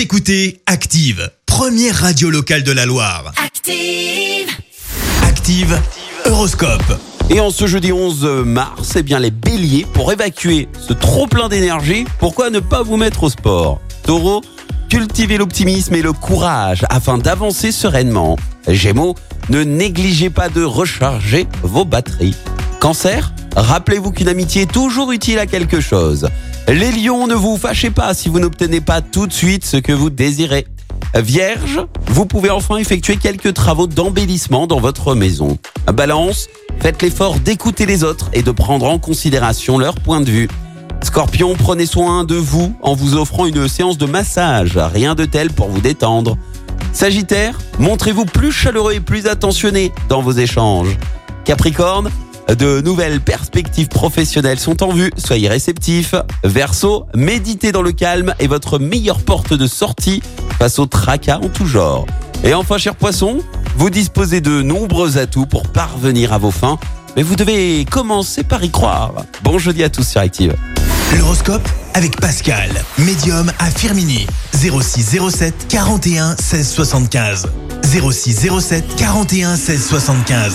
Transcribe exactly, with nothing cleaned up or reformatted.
Vous écoutez Active, première radio locale de la Loire. Active Active, horoscope. Et en ce jeudi onze mars, eh bien les béliers, pour évacuer ce trop-plein d'énergie, pourquoi ne pas vous mettre au sport? Taureau, cultivez l'optimisme et le courage afin d'avancer sereinement. Gémeaux, ne négligez pas de recharger vos batteries. Cancer, rappelez-vous qu'une amitié est toujours utile à quelque chose. Les lions, ne vous fâchez pas si vous n'obtenez pas tout de suite ce que vous désirez. Vierge, vous pouvez enfin effectuer quelques travaux d'embellissement dans votre maison. Balance, faites l'effort d'écouter les autres et de prendre en considération leur point de vue. Scorpion, prenez soin de vous en vous offrant une séance de massage, rien de tel pour vous détendre. Sagittaire, montrez-vous plus chaleureux et plus attentionné dans vos échanges. Capricorne, de nouvelles perspectives professionnelles sont en vue, soyez réceptifs. Verseau, méditez dans le calme est votre meilleure porte de sortie face aux tracas en tout genre. Et enfin, chers poissons, vous disposez de nombreux atouts pour parvenir à vos fins, mais vous devez commencer par y croire. Bon jeudi à tous sur Active. L'horoscope avec Pascal, médium à Firminy, zéro six zéro sept quarante et un seize soixante-quinze. zéro six zéro sept quarante et un seize soixante-quinze.